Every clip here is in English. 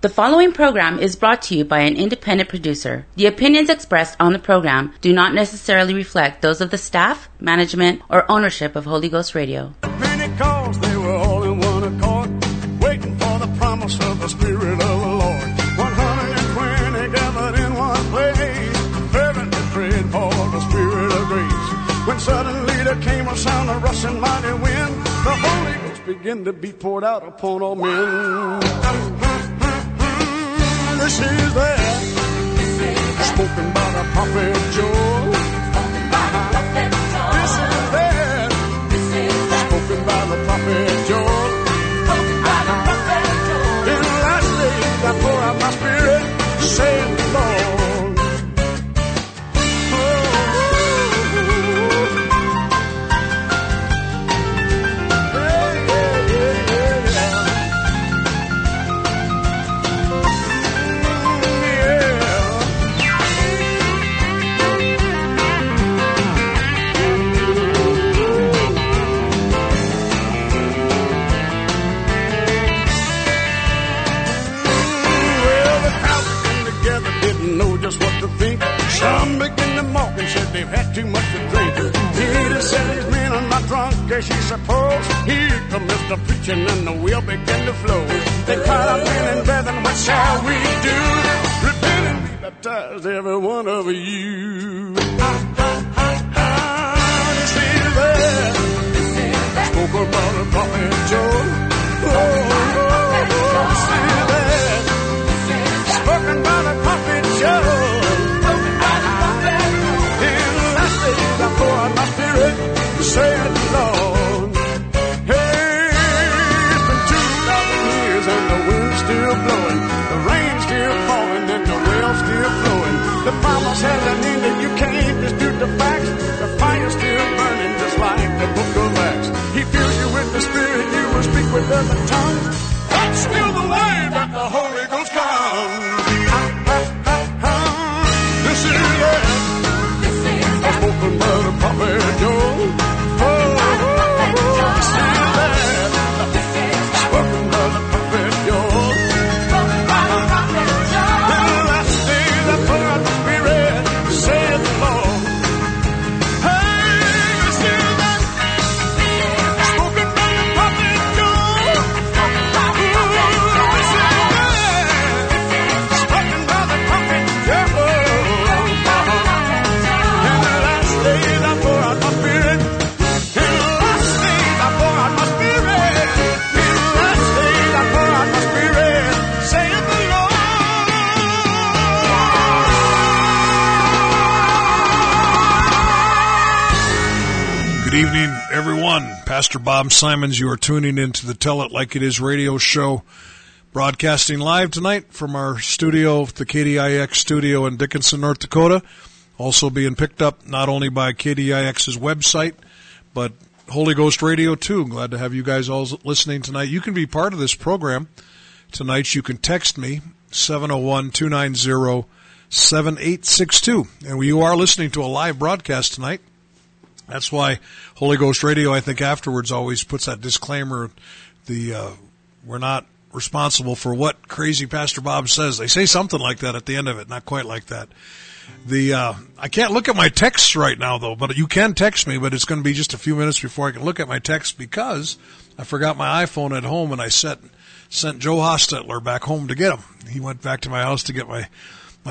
The following program is brought to you by an independent producer. The opinions expressed on the program do not necessarily reflect those of the staff, management, or ownership of Holy Ghost Radio. Many calls, they were all in one accord, waiting for the promise of the Spirit of the Lord. 120 gathered in one place, fervently praying for the Spirit of grace. When suddenly there came a sound of rushing mighty wind, the Holy Ghost began to be poured out upon all men. This is that spoken by the prophet Joel. This is that spoken by the prophet Joel. In the last days I pour out my spirit, saith the Lord. What to think. Some began to mock and said they've had too much to drink. Peter said his men are not drunk as you suppose. Here comes the preaching and the wheel began to flow. They cried out, men and brethren, what shall we do? Repent and be baptized, every one of you. This is that spoke about the prophet Joel. This is that spoken by the prophet Joel. Say it, Lord. Hey, it's been 2,000 years and the wind's still blowing, the rain's still falling and the well's still flowing. The promise has an end and you can't dispute the facts. The fire's still burning just like the book of Acts. He fills you with the Spirit, you will speak with other tongues. That's still the way that the Holy Ghost comes. This is it. I spoke about the prophet Joel. Pastor Bob Simons, you are tuning into the Tell It Like It Is radio show, broadcasting live tonight from our studio, the KDIX studio in Dickinson, North Dakota. Also being picked up not only by KDIX's website, but Holy Ghost Radio, too. Glad to have you guys all listening tonight. You can be part of this program tonight. You can text me, 701-290-7862. And you are listening to a live broadcast tonight. That's why Holy Ghost Radio, I think, afterwards always puts that disclaimer, we're not responsible for what crazy Pastor Bob says. They say something like that at the end of it, not quite like that. I can't look at my texts right now, though, but you can text me, but it's going to be just a few minutes before I can look at my texts because I forgot my iPhone at home and I sent Joe Hostetler back home to get him. He went back to my house to get my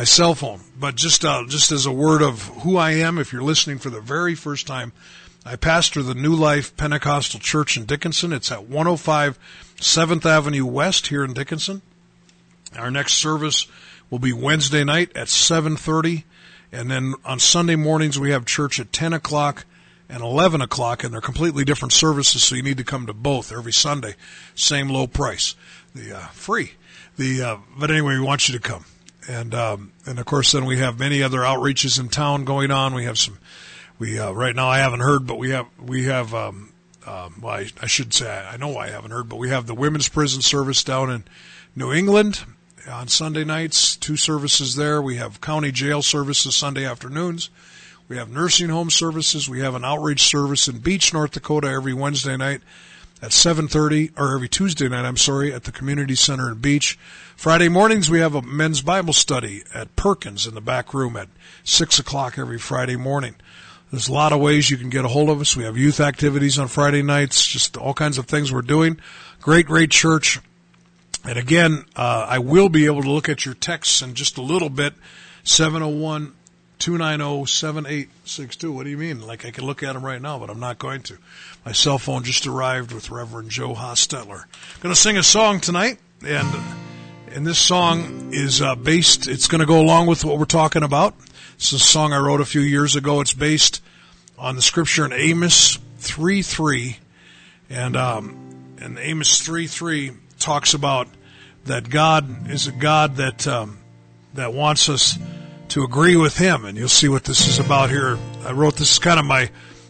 cell phone. But just as a word of who I am, if you're listening for the very first time, I pastor the New Life Pentecostal Church in Dickinson. It's at 105 7th Avenue West here in Dickinson. Our next service will be Wednesday night at 7:30, and then on Sunday mornings we have church at 10 o'clock and 11 o'clock, and they're completely different services, so you need to come to both every Sunday, same low price, free. But anyway, we want you to come. And of course, then we have many other outreaches in town going on. We have some. Right now I haven't heard, but we have the women's prison service down in New England on Sunday nights, 2 services there. We have county jail services Sunday afternoons. We have nursing home services. We have an outreach service in Beach, North Dakota every Wednesday night at 7:30, or every Tuesday night, at the community center in Beach. Friday mornings we have a men's Bible study at Perkins in the back room at 6 o'clock every Friday morning. There's a lot of ways you can get a hold of us. We have youth activities on Friday nights, just all kinds of things we're doing. Great church. And again, I will be able to look at your texts in just a little bit, 701-290-7862. What do you mean? Like I can look at them right now, but I'm not going to. My cell phone just arrived with Reverend Joe Hostetler. I'm going to sing a song tonight, and this song is based, it's going to go along with what we're talking about. It's a song I wrote a few years ago. It's based on the scripture in Amos 3:3, and Amos 3:3 talks about that God is a God that that wants us to agree with Him. And you'll see what this is about here. I wrote this is kind of my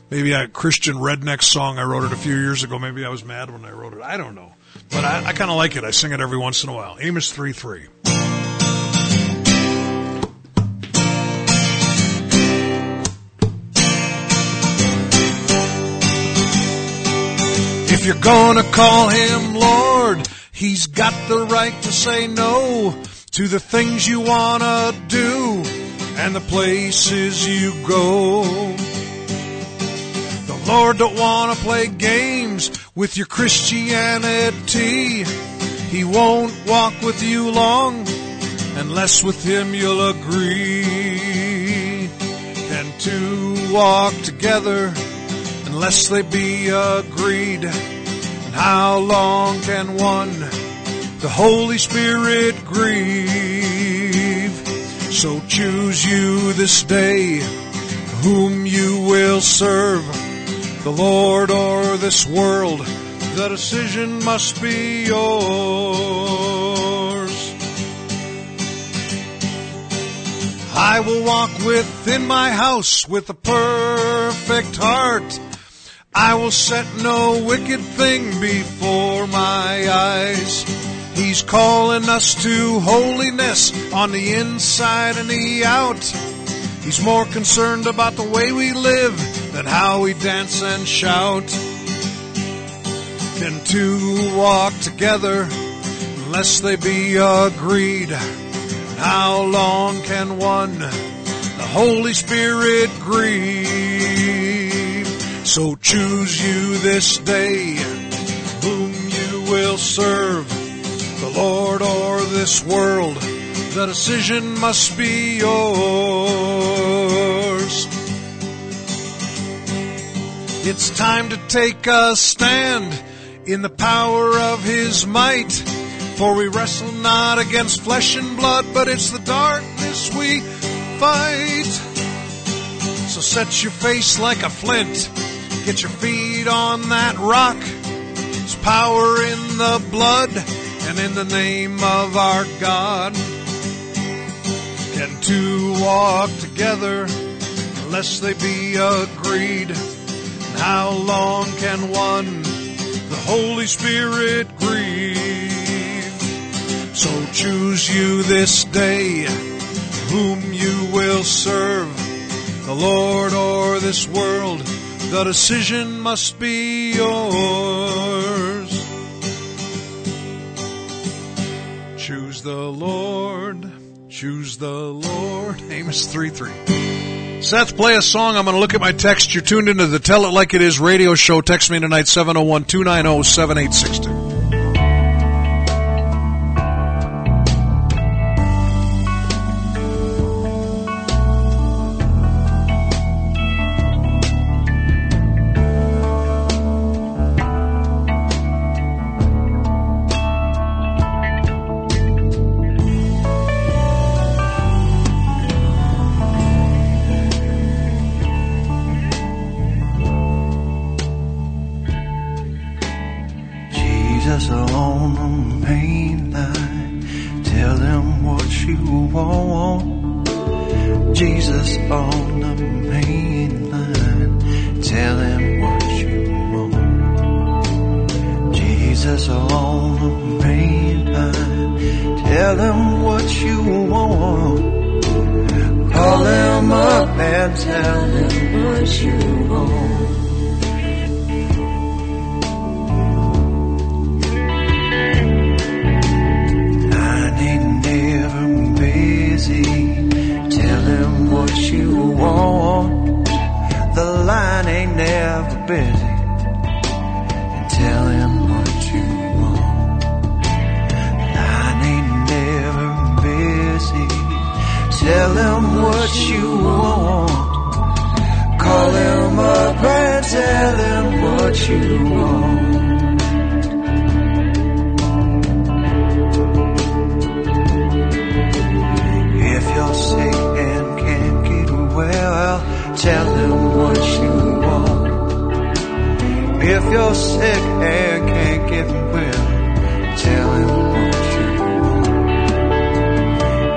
maybe a Christian redneck song. I wrote it a few years ago. Maybe I was mad when I wrote it. I don't know, but I kind of like it. I sing it every once in a while. Amos 3:3. If you're gonna call Him Lord, He's got the right to say no to the things you wanna do and the places you go. The Lord don't wanna play games with your Christianity. He won't walk with you long unless with Him you'll agree. Can two walk together unless they be agreed? And how long can one the Holy Spirit grieve? So choose you this day whom you will serve, the Lord or this world. The decision must be yours. I will walk within my house with a perfect heart. I will set no wicked thing before my eyes. He's calling us to holiness on the inside and the out. He's more concerned about the way we live than how we dance and shout. Can two walk together unless they be agreed? How long can one the Holy Spirit grieve? So choose you this day whom you will serve, the Lord or this world. The decision must be yours. It's time to take a stand in the power of His might, for we wrestle not against flesh and blood, but it's the darkness we fight. So set your face like a flint, get your feet on that rock. There's power in the blood and in the name of our God. Can two walk together unless they be agreed? And how long can one the Holy Spirit grieve? So choose you this day whom you will serve, the Lord or this world. The decision must be yours. Choose the Lord. Choose the Lord. Amos 3:3. Seth, play a song. I'm going to look at my text. You're tuned into the Tell It Like It Is radio show. Text me tonight, 701-290-7862. just alone on the main line. Tell them what you want. Jesus on the main line. Tell him what you want. Jesus on the main line. Tell him what you want. Call him up and tell him what you want. Tell him what you want. The line ain't never busy. And tell him what you want. The line ain't never busy. Tell him what you want. Call him up and tell him what you want. You're sick and can't get well, tell him what you want. If you're sick and can't get well, tell him what you want.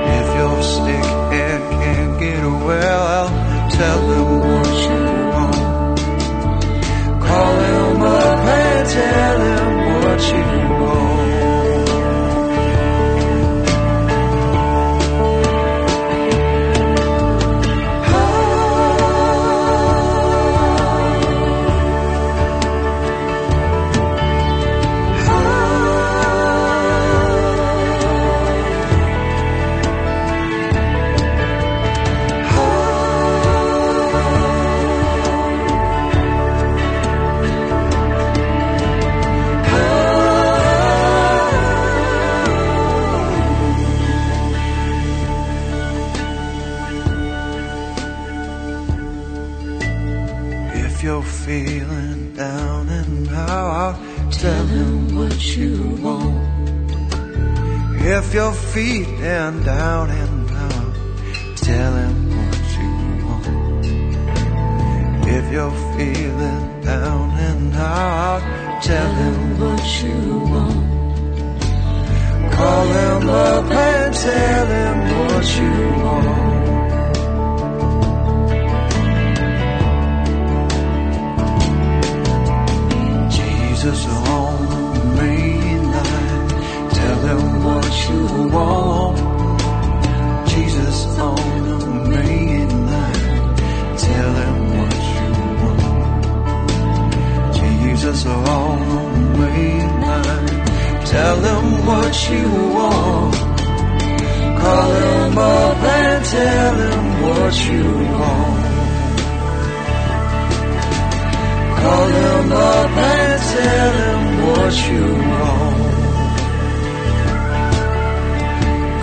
If you're sick and can't get well, tell him what you want. Call him up and tell him what you want. Feeling down and out, tell him what you want. If your feet and down and out, tell him what you want. If you're feeling down and out, tell him what you want. Call him up and tell him what you want. Jesus on the main line, tell them what you want. Jesus on the main line, tell them what you want. Jesus on the main line, tell them what you want. Call them up and tell them what you want. Call him up and tell him what you want.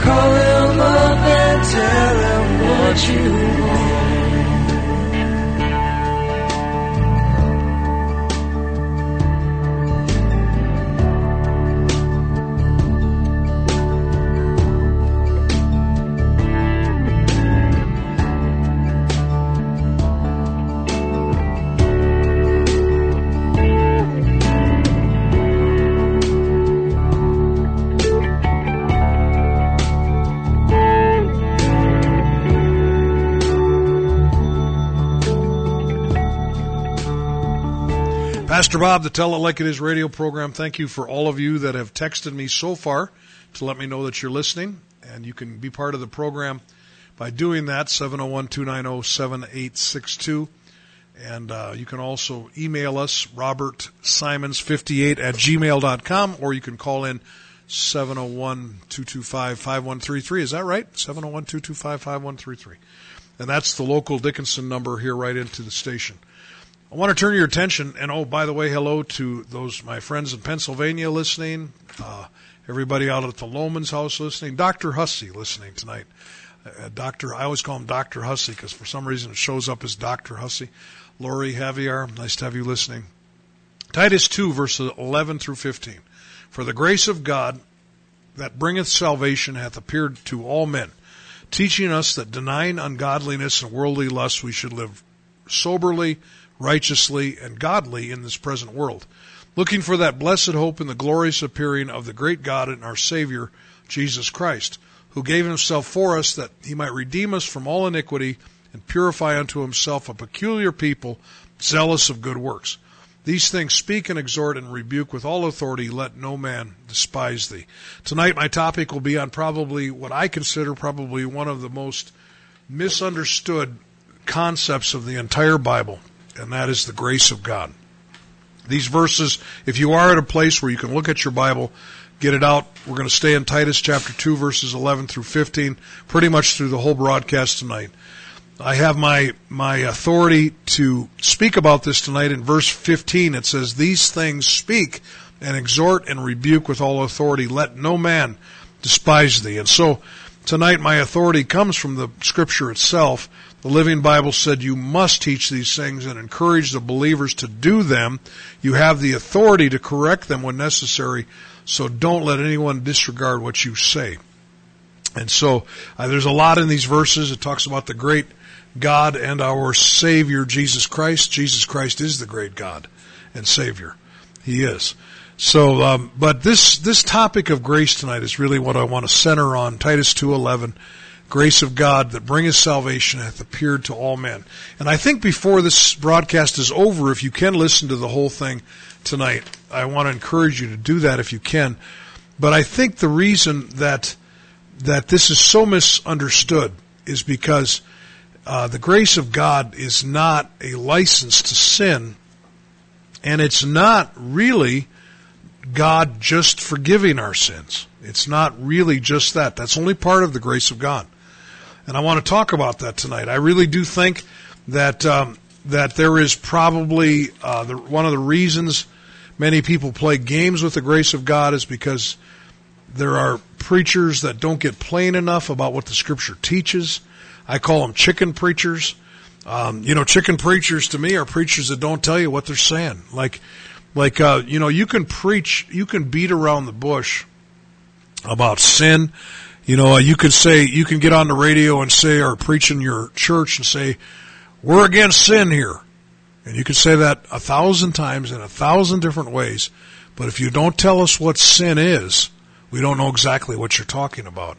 Call him up and tell him what you Pastor Bob, the Tell It Like It Is radio program, thank you for all of you that have texted me so far to let me know that you're listening, and you can be part of the program by doing that, 701-290-7862, and you can also email us, robertsimons58@gmail.com, or you can call in 701-225-5133, is that right? 701-225-5133, and that's the local Dickinson number here right into the station. I want to turn your attention, and oh, by the way, hello to those, my friends in Pennsylvania listening, everybody out at the Loman's house listening, Dr. Hussey listening tonight. I always call him Dr. Hussey because for some reason it shows up as Dr. Hussey. Lori Javier, nice to have you listening. Titus 2, verses 11 through 15. For the grace of God that bringeth salvation hath appeared to all men, teaching us that denying ungodliness and worldly lusts we should live soberly, righteously, and godly in this present world, looking for that blessed hope in the glorious appearing of the great God and our Savior, Jesus Christ, who gave himself for us that he might redeem us from all iniquity and purify unto himself a peculiar people, zealous of good works. These things speak and exhort and rebuke with all authority. Let no man despise thee. Tonight my topic will be on probably what I consider probably one of the most misunderstood concepts of the entire Bible, and that is the grace of God. These verses, if you are at a place where you can look at your Bible, get it out. We're going to stay in Titus chapter 2, verses 11 through 15, pretty much through the whole broadcast tonight. I have my authority to speak about this tonight. In verse 15, it says, "These things speak and exhort and rebuke with all authority. Let no man despise thee." And so tonight my authority comes from the Scripture itself. The Living Bible said you must teach these things and encourage the believers to do them. You have the authority to correct them when necessary, so don't let anyone disregard what you say. And so there's a lot in these verses. It talks about the great God and our Savior, Jesus Christ. Jesus Christ is the great God and Savior. He is. So, but this topic of grace tonight is really what I want to center on. Titus 2:11, grace of God that bringeth salvation hath appeared to all men. And I think before this broadcast is over, if you can listen to the whole thing tonight, I want to encourage you to do that if you can. But I think the reason that this is so misunderstood is because the grace of God is not a license to sin, and it's not really God just forgiving our sins. It's not really just that. That's only part of the grace of God, and I want to talk about that tonight. I really do think that there is probably one of the reasons many people play games with the grace of God is because there are preachers that don't get plain enough about what the Scripture teaches. I call them chicken preachers. Chicken preachers to me are preachers that don't tell you what they're saying. Like, you can preach, you can beat around the bush about sin. You can get on the radio and say, or preach in your church and say, we're against sin here. And you can say that 1,000 times in 1,000 different ways. But if you don't tell us what sin is, we don't know exactly what you're talking about.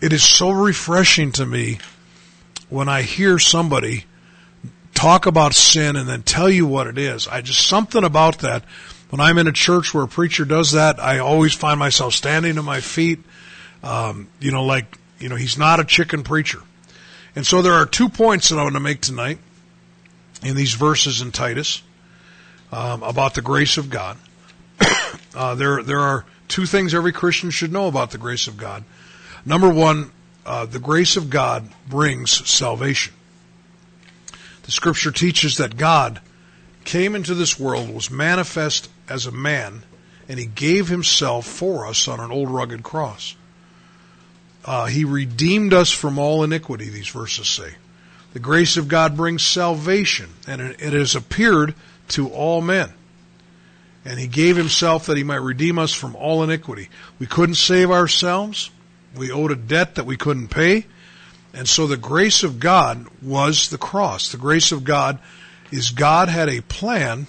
It is so refreshing to me when I hear somebody talk about sin and then tell you what it is. Something about that. When I'm in a church where a preacher does that, I always find myself standing to my feet. He's not a chicken preacher. And so there are 2 points that I want to make tonight in these verses in Titus about the grace of God. There are 2 things every Christian should know about the grace of God. Number 1, the grace of God brings salvation. The Scripture teaches that God came into this world, was manifest as a man, and he gave himself for us on an old rugged cross. He redeemed us from all iniquity, these verses say. The grace of God brings salvation, and it has appeared to all men. And he gave himself that he might redeem us from all iniquity. We couldn't save ourselves. We owed a debt that we couldn't pay. And so the grace of God was the cross. The grace of God is God had a plan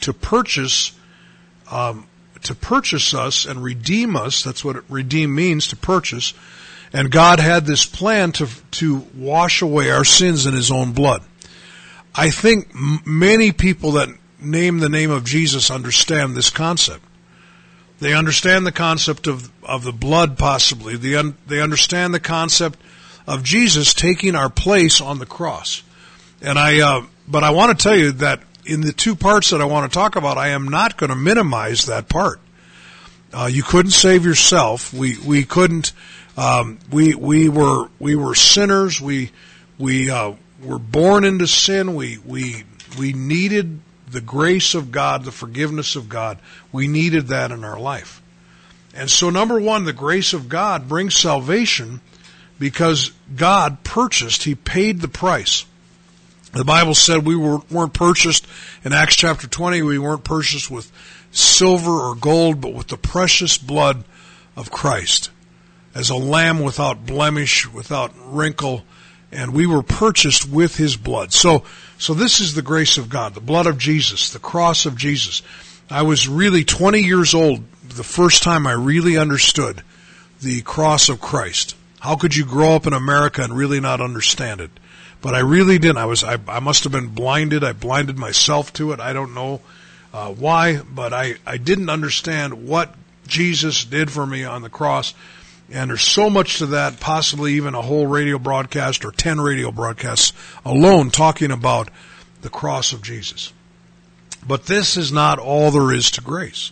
to purchase us and redeem us. That's what redeem means, to purchase. And God had this plan to wash away our sins in his own blood. I think many people that name the name of Jesus understand this concept. They understand the concept of the blood, possibly. They understand the concept of Jesus taking our place on the cross. And but I want to tell you that in the 2 parts that I want to talk about, I am not going to minimize that part. You couldn't save yourself. We couldn't. We were sinners. We were born into sin. We needed the grace of God, the forgiveness of God. We needed that in our life. And so number 1, the grace of God brings salvation because God purchased, he paid the price. The Bible said we weren't purchased, in Acts chapter 20, we weren't purchased with silver or gold, but with the precious blood of Christ, as a lamb without blemish, without wrinkle, and we were purchased with his blood. So this is the grace of God, the blood of Jesus, the cross of Jesus. I was really 20 years old the first time I really understood the cross of Christ. How could you grow up in America and really not understand it? But I really didn't. I must have been blinded. I blinded myself to it. I don't know why, but I didn't understand what Jesus did for me on the cross. And there's so much to that, possibly even a whole radio broadcast or 10 radio broadcasts alone talking about the cross of Jesus. But this is not all there is to grace.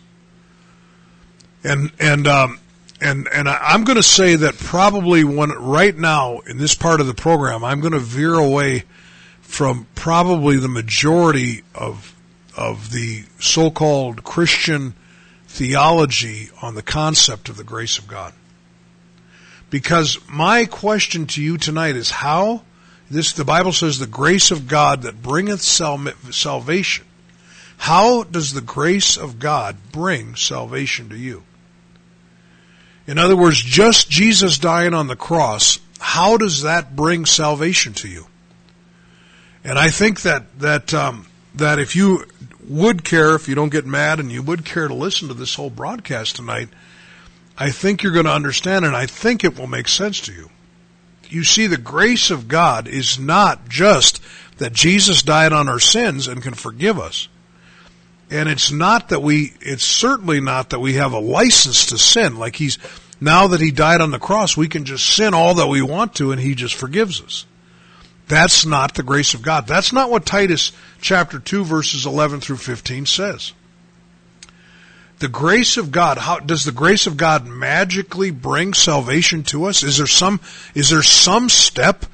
And I'm going to say that probably right now in this part of the program, I'm going to veer away from probably the majority of the so-called Christian theology on the concept of the grace of God. Because my question to you tonight is how this, the Bible says, the grace of God that bringeth salvation. How does the grace of God bring salvation to you? In other words, just Jesus dying on the cross, how does that bring salvation to you? And I think that if you would care, if you don't get mad and you would care to listen to this whole broadcast tonight, I think you're going to understand and I think it will make sense to you. You see, the grace of God is not just that Jesus died on our sins and can forgive us. And it's certainly not that we have a license to sin. Like now that he died on the cross, we can just sin all that we want to and he just forgives us. That's not the grace of God. That's not what Titus chapter 2 verses 11 through 15 says. The grace of God, how does the grace of God magically bring salvation to us? Is there some step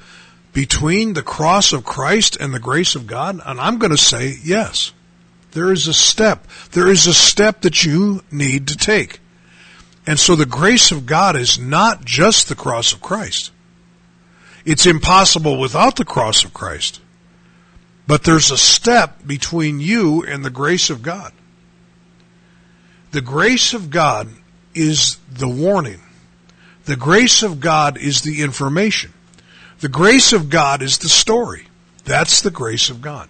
between the cross of Christ and the grace of God? And I'm going to say yes. There is a step. There is a step that you need to take. And so the grace of God is not just the cross of Christ. It's impossible without the cross of Christ. But there's a step between you and the grace of God. The grace of God is the warning. The grace of God is the information. The grace of God is the story. That's the grace of God.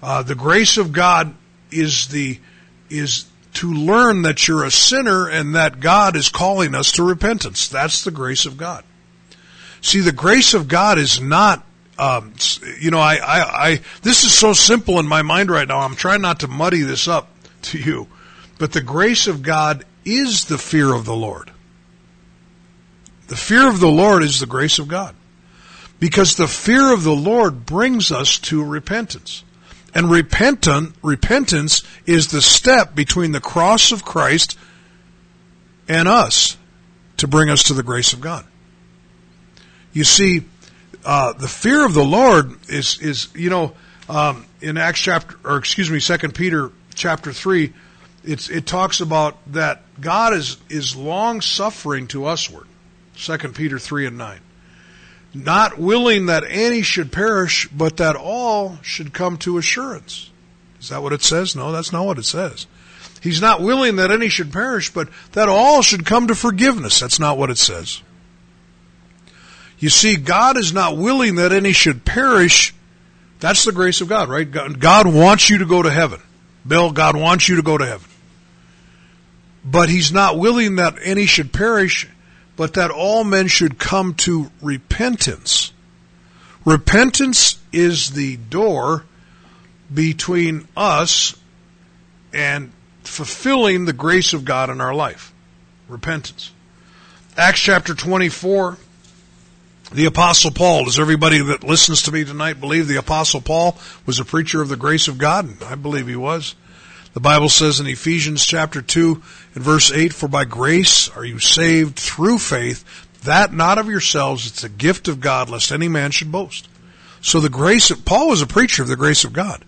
The grace of God is to learn that you're a sinner and that God is calling us to repentance. That's the grace of God. See, the grace of God is not, this is so simple in my mind right now. I'm trying not to muddy this up to you. But the grace of God is the fear of the Lord. The fear of the Lord is the grace of God. Because the fear of the Lord brings us to repentance. And repentance is the step between the cross of Christ and us to bring us to the grace of God. You see, the fear of the Lord is in Second Peter chapter 3, it talks about that God is long suffering to usward. 2 Peter 3:9. Not willing that any should perish, but that all should come to assurance. Is that what it says? No, that's not what it says. He's not willing that any should perish, but that all should come to forgiveness. That's not what it says. You see, God is not willing that any should perish. That's the grace of God, right? God wants you to go to heaven. Bill, God wants you to go to heaven. But he's not willing that any should perish, but that all men should come to repentance. Repentance is the door between us and fulfilling the grace of God in our life. Repentance. Acts chapter 24, the Apostle Paul. Does everybody that listens to me tonight believe the Apostle Paul was a preacher of the grace of God? And I believe he was. The Bible says in Ephesians chapter 2 and verse 8, for by grace are you saved through faith, that not of yourselves, it's a gift of God, lest any man should boast. So Paul was a preacher of the grace of God.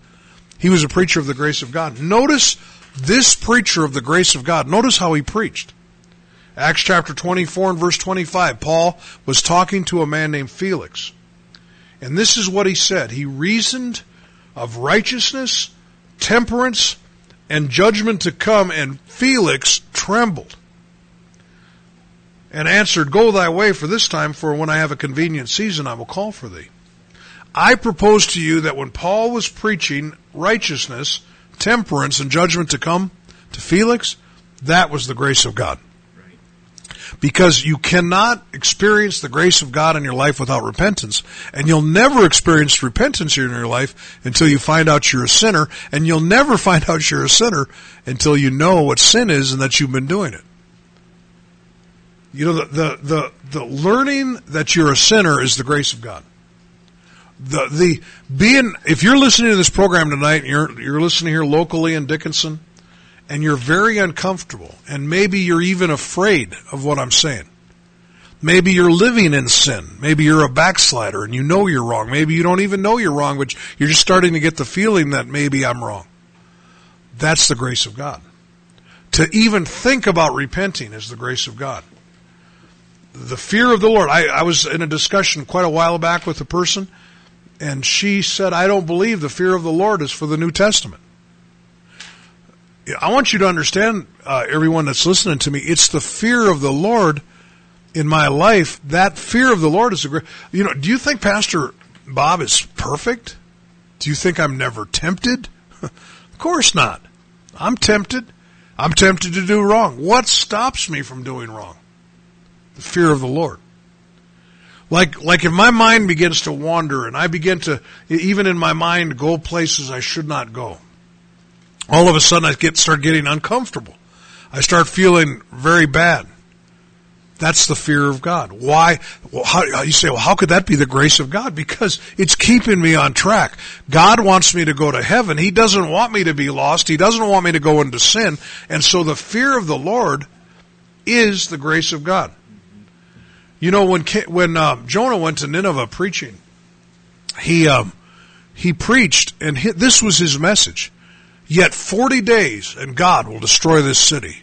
He was a preacher of the grace of God. Notice this preacher of the grace of God. Notice how he preached. Acts chapter 24 and verse 25, Paul was talking to a man named Felix. And this is what he said. He reasoned of righteousness, temperance, and judgment to come, and Felix trembled. and answered, Go thy way for this time, for when I have a convenient season I will call for thee. I propose to you that when Paul was preaching righteousness, temperance, and judgment to come to Felix, that was the grace of God. Because you cannot experience the grace of God in your life without repentance. And you'll never experience repentance in your life until you find out you're a sinner. And you'll never find out you're a sinner until you know what sin is and that you've been doing it. You know, the learning that you're a sinner is the grace of God. The being, if you're listening to this program tonight, and you're listening here locally in Dickinson, and you're very uncomfortable, and maybe you're even afraid of what I'm saying. Maybe you're living in sin. Maybe you're a backslider and you know you're wrong. Maybe you don't even know you're wrong, but you're just starting to get the feeling that maybe I'm wrong. That's the grace of God. To even think about repenting is the grace of God. The fear of the Lord. I was in a discussion quite a while back with a person, and she said, I don't believe the fear of the Lord is for the New Testament. I want you to understand, everyone that's listening to me, it's the fear of the Lord in my life. That fear of the Lord is a great... You know, do you think Pastor Bob is perfect? Do you think I'm never tempted? Of course not. I'm tempted. I'm tempted to do wrong. What stops me from doing wrong? The fear of the Lord. Like if my mind begins to wander and I begin to, even in my mind, go places I should not go. All of a sudden, I start getting uncomfortable. I start feeling very bad. That's the fear of God. Why? Well, you say, well, how could that be the grace of God? Because it's keeping me on track. God wants me to go to heaven. He doesn't want me to be lost. He doesn't want me to go into sin. And so the fear of the Lord is the grace of God. You know, when Jonah went to Nineveh preaching, he preached, and this was his message. Yet 40 days, and God will destroy this city.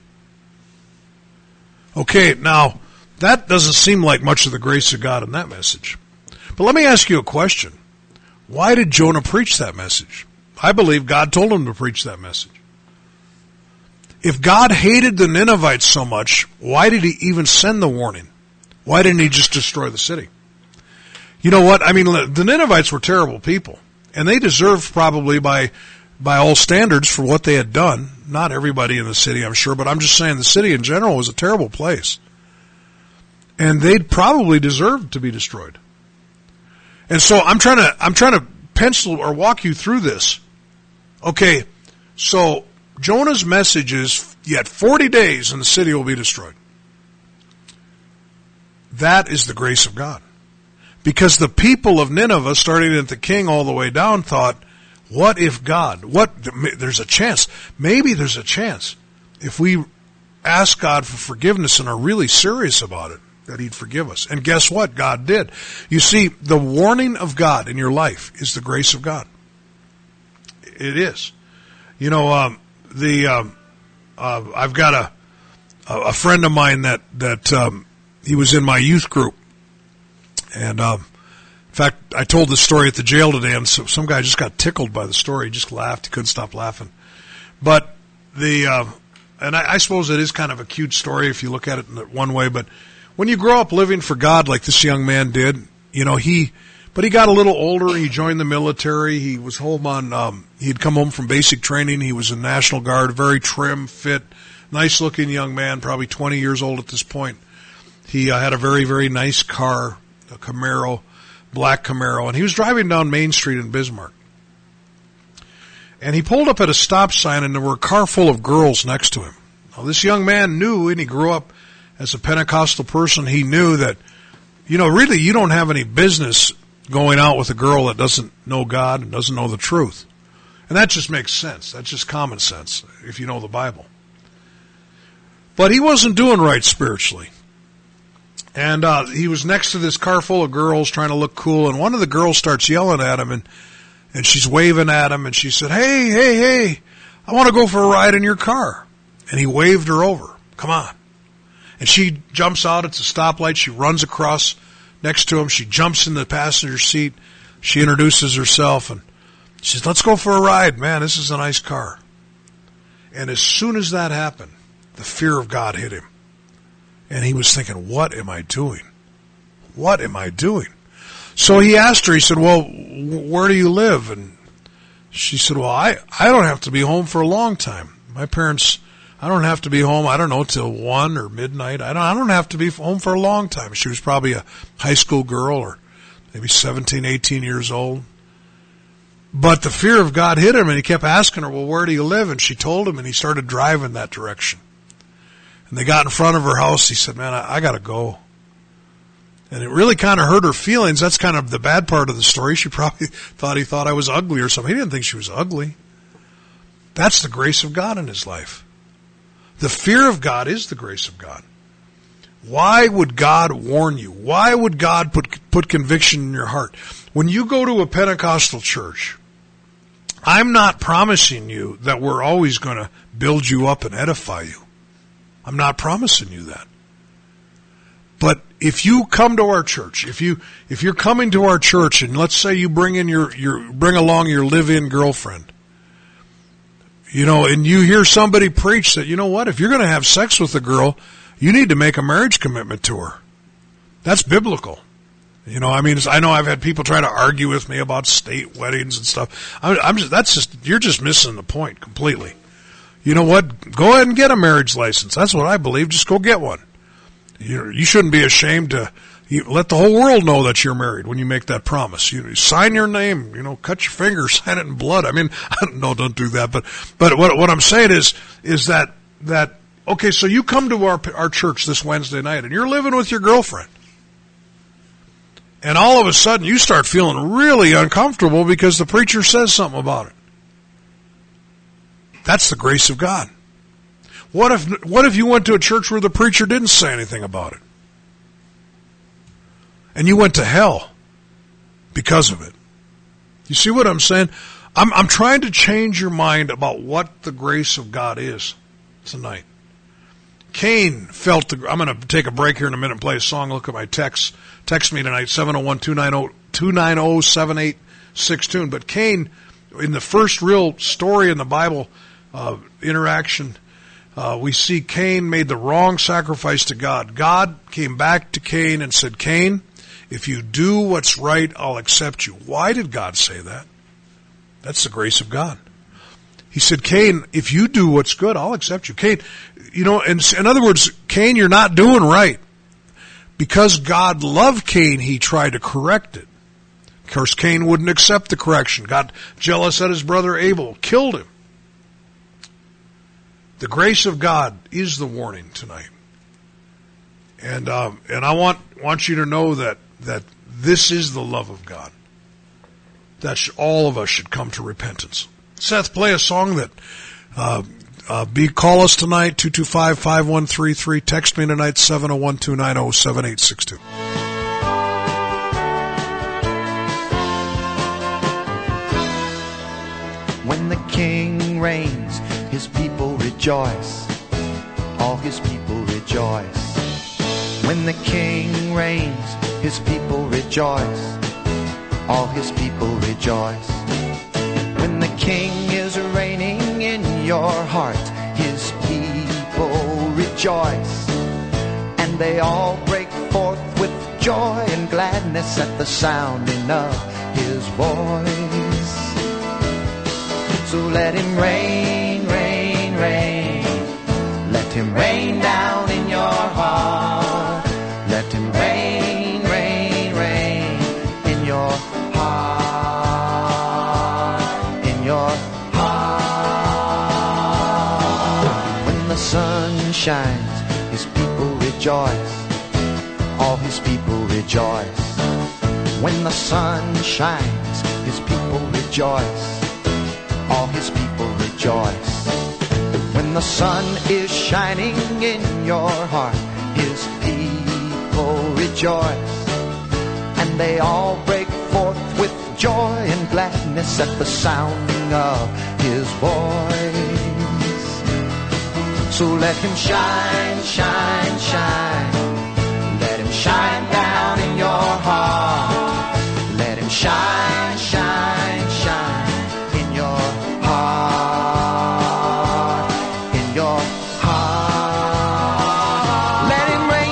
Okay, now, that doesn't seem like much of the grace of God in that message. But let me ask you a question. Why did Jonah preach that message? I believe God told him to preach that message. If God hated the Ninevites so much, why did he even send the warning? Why didn't he just destroy the city? You know what? I mean, the Ninevites were terrible people. And they deserved probably by all standards for what they had done. Not everybody in the city, I'm sure, but I'm just saying the city in general was a terrible place. And they'd probably deserved to be destroyed. And so I'm trying to pencil or walk you through this. Okay, so Jonah's message is, yet 40 days and the city will be destroyed. That is the grace of God. Because the people of Nineveh, starting at the king all the way down, thought, what if God, there's a chance, maybe there's a chance, if we ask God for forgiveness and are really serious about it, that he'd forgive us. And guess what? God did. You see, the warning of God in your life is the grace of God. It is. You know, I've got a friend of mine that he was in my youth group, and, in fact, I told this story at the jail today, and so some guy just got tickled by the story. He just laughed. He couldn't stop laughing. But I suppose it is kind of a cute story if you look at it in one way, but when you grow up living for God like this young man did, you know, he got a little older. He joined the military. He was home on, he'd come home from basic training. He was in National Guard, very trim, fit, nice-looking young man, probably 20 years old at this point. He had a very, very nice car, a Camaro. Black Camaro, and he was driving down Main Street in Bismarck. And he pulled up at a stop sign, and there were a car full of girls next to him. Now, this young man knew, and he grew up as a Pentecostal person, he knew that, you know, really you don't have any business going out with a girl that doesn't know God and doesn't know the truth. And that just makes sense. That's just common sense if you know the Bible. But he wasn't doing right spiritually. And he was next to this car full of girls trying to look cool, and one of the girls starts yelling at him, and she's waving at him, and she said, hey, I want to go for a ride in your car. And he waved her over. Come on. And she jumps out. It's a stoplight. She runs across next to him. She jumps in the passenger seat. She introduces herself, and she says, let's go for a ride. Man, this is a nice car. And as soon as that happened, the fear of God hit him. And he was thinking, what am I doing? What am I doing? So he asked her, he said, well, where do you live? And she said, well, I don't have to be home for a long time. My parents, I don't have to be home, I don't know, till 1 or midnight. I don't have to be home for a long time. She was probably a high school girl or maybe 17, 18 years old. But the fear of God hit him, and he kept asking her, well, where do you live? And she told him, and he started driving that direction. And they got in front of her house. He said, man, I got to go. And it really kind of hurt her feelings. That's kind of the bad part of the story. She probably thought he thought I was ugly or something. He didn't think she was ugly. That's the grace of God in his life. The fear of God is the grace of God. Why would God warn you? Why would God put conviction in your heart? When you go to a Pentecostal church, I'm not promising you that we're always going to build you up and edify you. I'm not promising you that. But if you come to our church, if you're coming to our church, and let's say you bring in your live-in girlfriend, you know, and you hear somebody preach that, you know what, if you're going to have sex with a girl, you need to make a marriage commitment to her. That's biblical. You know, I mean, I know I've had people try to argue with me about state weddings and stuff. You're just missing the point completely. You know what? Go ahead and get a marriage license. That's what I believe. Just go get one. You shouldn't be ashamed to let the whole world know that you're married when you make that promise. You sign your name, you know, cut your finger, sign it in blood. I mean, don't do that. But what I'm saying is that okay? So you come to our church this Wednesday night, and you're living with your girlfriend, and all of a sudden you start feeling really uncomfortable because the preacher says something about it. That's the grace of God. What if you went to a church where the preacher didn't say anything about it? And you went to hell because of it. You see what I'm saying? I'm trying to change your mind about what the grace of God is tonight. Cain felt I'm going to take a break here in a minute and play a song. Look at my text. Text me tonight, 701-290-7862. But Cain, in the first real story in the Bible interaction, we see Cain made the wrong sacrifice to God. God came back to Cain and said, Cain, if you do what's right, I'll accept you. Why did God say that? That's the grace of God. He said, Cain, if you do what's good, I'll accept you. Cain, you know, in other words, Cain, you're not doing right. Because God loved Cain, he tried to correct it. Of course, Cain wouldn't accept the correction. Got jealous at his brother Abel, killed him. The grace of God is the warning tonight, and I want you to know that this is the love of God. That all of us should come to repentance. Seth, play a song that call us tonight 225-5133. Text me tonight 701-290-7862. When the King reigns, his people rejoice, all his people rejoice. When the King reigns, his people rejoice, all his people rejoice. When the King is reigning in your heart, his people rejoice. And they all break forth with joy and gladness at the sounding of his voice. So let him reign. Rain. Let him rain down in your heart. Let him rain, rain, rain in your heart, in your heart. When the sun shines, his people rejoice, all his people rejoice. When the sun shines, his people rejoice, all his people rejoice. When the sun is shining in your heart, his people rejoice. And they all break forth with joy and gladness at the sounding of his voice. So let him shine, shine, shine. Let him shine down in your heart. Let him shine, shine, shine in your heart. Your heart. Let him rain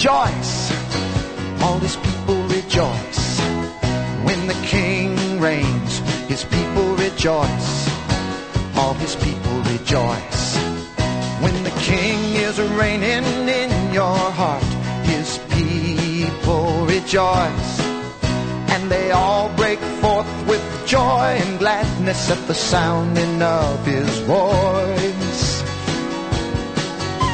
rejoice. All his people rejoice. When the King reigns, his people rejoice. All his people rejoice. When the King is reigning in your heart, his people rejoice. And they all break forth with joy and gladness at the sounding of his voice.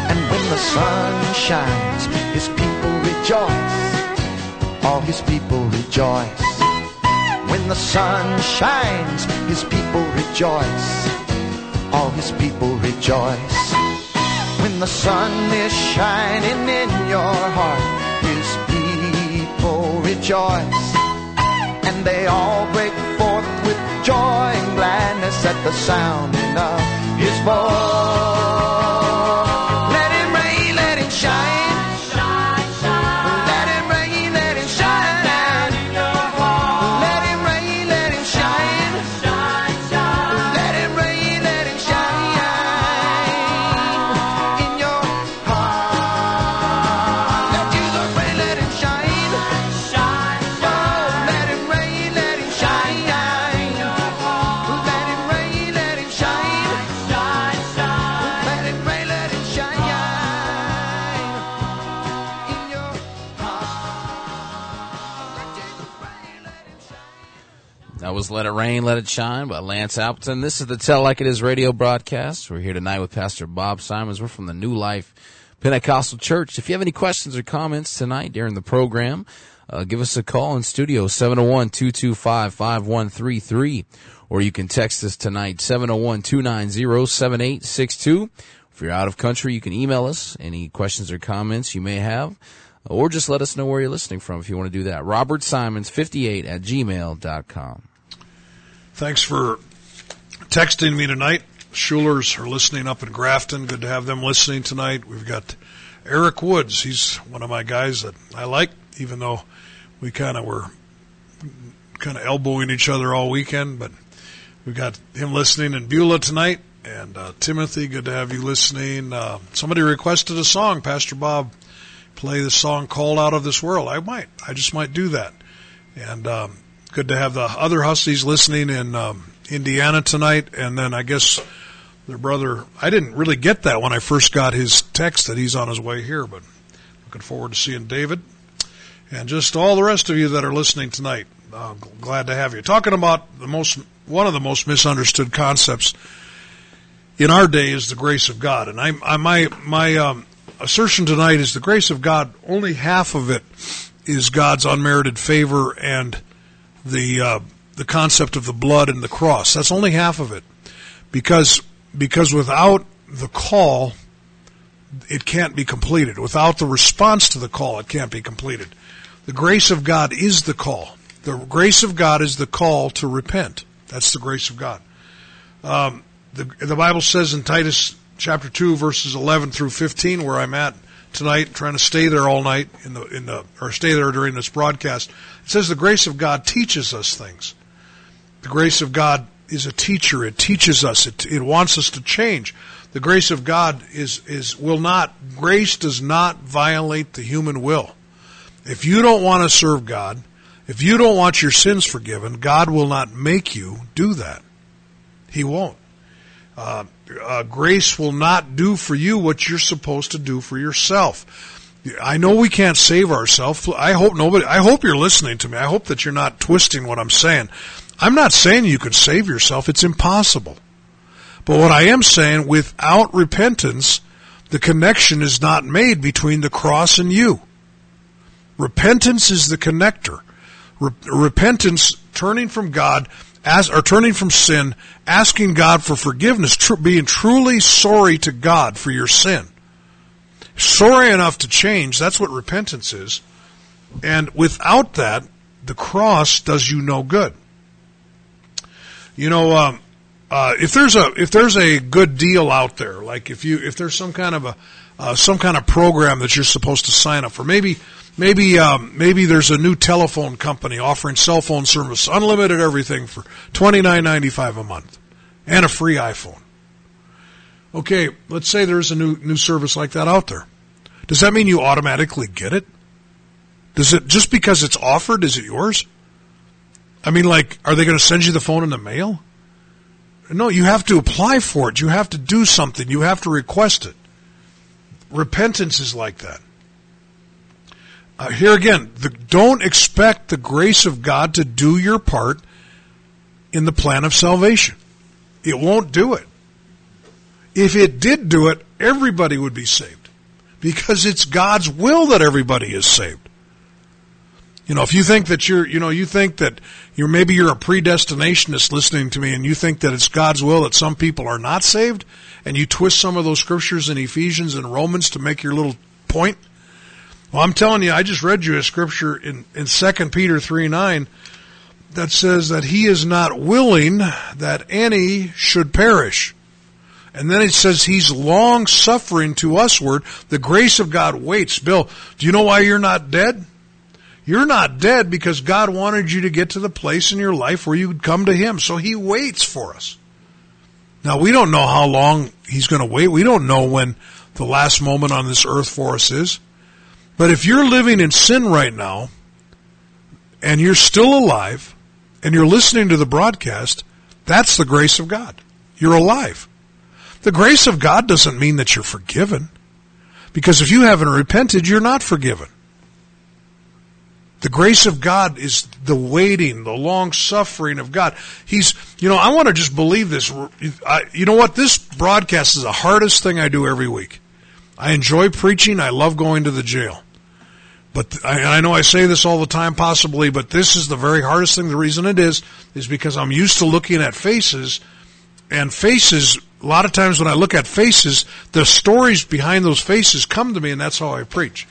And when the sun shines, his people rejoice. All his people rejoice. When the sun shines, his people rejoice. All his people rejoice. When the sun is shining in your heart, his people rejoice. And they all break forth with joy and gladness at the sounding of his voice. Let him rain, let him shine. Shine, shine. Let him rain, let him shine. Let him rain, let him shine. Shine, shine. Let him rain, let him shine. In your heart. Let Jesus rain, let him shine. Shine. Was Let It Rain, Let It Shine by Lance Appleton. This is the Tell Like It Is radio broadcast. We're here tonight with Pastor Bob Simons. We're from the New Life Pentecostal Church. If you have any questions or comments tonight during the program, give us a call in studio, 701-225-5133. Or you can text us tonight, 701-290-7862. If you're out of country, you can email us any questions or comments you may have. Or just let us know where you're listening from if you want to do that. robertsimons58@gmail.com. Thanks for texting me tonight. Schulers are listening up in Grafton. Good to have them listening tonight. We've got Eric Woods. He's one of my guys that I like, even though we were elbowing each other all weekend. But we've got him listening in Beulah tonight. And Timothy, good to have you listening. Somebody requested a song. Pastor Bob, play the song Called Out of This World. I just might do that. And good to have the other Hussies listening in Indiana tonight. And then I guess their brother, I didn't really get that when I first got his text that he's on his way here, but looking forward to seeing David. And just all the rest of you that are listening tonight, glad to have you. Talking about one of the most misunderstood concepts in our day is the grace of God. And my assertion tonight is the grace of God, only half of it is God's unmerited favor and the concept of the blood and the cross. That's only half of it. Because without the call, it can't be completed. Without the response to the call, it can't be completed. The grace of God is the call. The grace of God is the call to repent. That's the grace of God. The Bible says in Titus chapter 2, verses 11 through 15, where I'm at tonight, trying to stay there all night or stay there during this broadcast. It says the grace of God teaches us things. The grace of God is a teacher. It teaches us. It wants us to change. The grace of God does not violate the human will. If you don't want to serve God, if you don't want your sins forgiven, God will not make you do that. He won't. Grace will not do for you what you're supposed to do for yourself. I know we can't save ourselves. I hope you're listening to me. I hope that you're not twisting what I'm saying. I'm not saying you can save yourself. It's impossible. But what I am saying, without repentance, the connection is not made between the cross and you. Repentance is the connector. Repentance, turning from God, turning from sin, asking God for forgiveness, being truly sorry to God for your sin. Sorry enough to change, that's what repentance is. And without that, the cross does you no good. You know, if there's a good deal out there, like if there's some kind of program that you're supposed to sign up for, maybe there's a new telephone company offering cell phone service, unlimited everything for $29.95 a month, and a free iPhone. Okay, let's say there's a new service like that out there. Does that mean you automatically get it? Does it, just because it's offered, is it yours? I mean, like, are they going to send you the phone in the mail? No, you have to apply for it. You have to do something. You have to request it. Repentance is like that. Here again, don't expect the grace of God to do your part in the plan of salvation. It won't do it. If it did do it, everybody would be saved, because it's God's will that everybody is saved. You know, if you think that you're maybe you're a predestinationist listening to me, and you think that it's God's will that some people are not saved, and you twist some of those scriptures in Ephesians and Romans to make your little point. Well, I'm telling you, I just read you a scripture in 2 Peter 3:9 that says that he is not willing that any should perish. And then it says he's long-suffering to usward. The grace of God waits. Bill, do you know why you're not dead? You're not dead because God wanted you to get to the place in your life where you would come to him. So he waits for us. Now, we don't know how long he's going to wait. We don't know when the last moment on this earth for us is. But if you're living in sin right now, and you're still alive, and you're listening to the broadcast, that's the grace of God. You're alive. The grace of God doesn't mean that you're forgiven, because if you haven't repented, you're not forgiven. The grace of God is the waiting, the long-suffering of God. I want to just believe this. You know what? This broadcast is the hardest thing I do every week. I enjoy preaching. I love going to the jail. But I know I say this all the time possibly, but this is the very hardest thing. The reason it is because I'm used to looking at faces, and faces, a lot of times when I look at faces, the stories behind those faces come to me, and that's how I preach.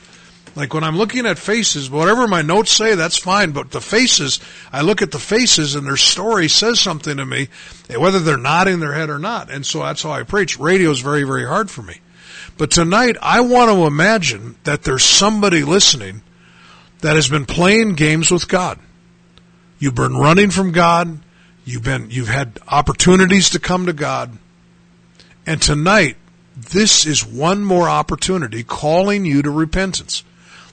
Like when I'm looking at faces, whatever my notes say, that's fine, but the faces, I look at the faces, and their story says something to me, whether they're nodding their head or not, and so that's how I preach. Radio is very, very hard for me. But tonight, I want to imagine that there's somebody listening that has been playing games with God. You've been running from God. You've had opportunities to come to God. And tonight, this is one more opportunity calling you to repentance.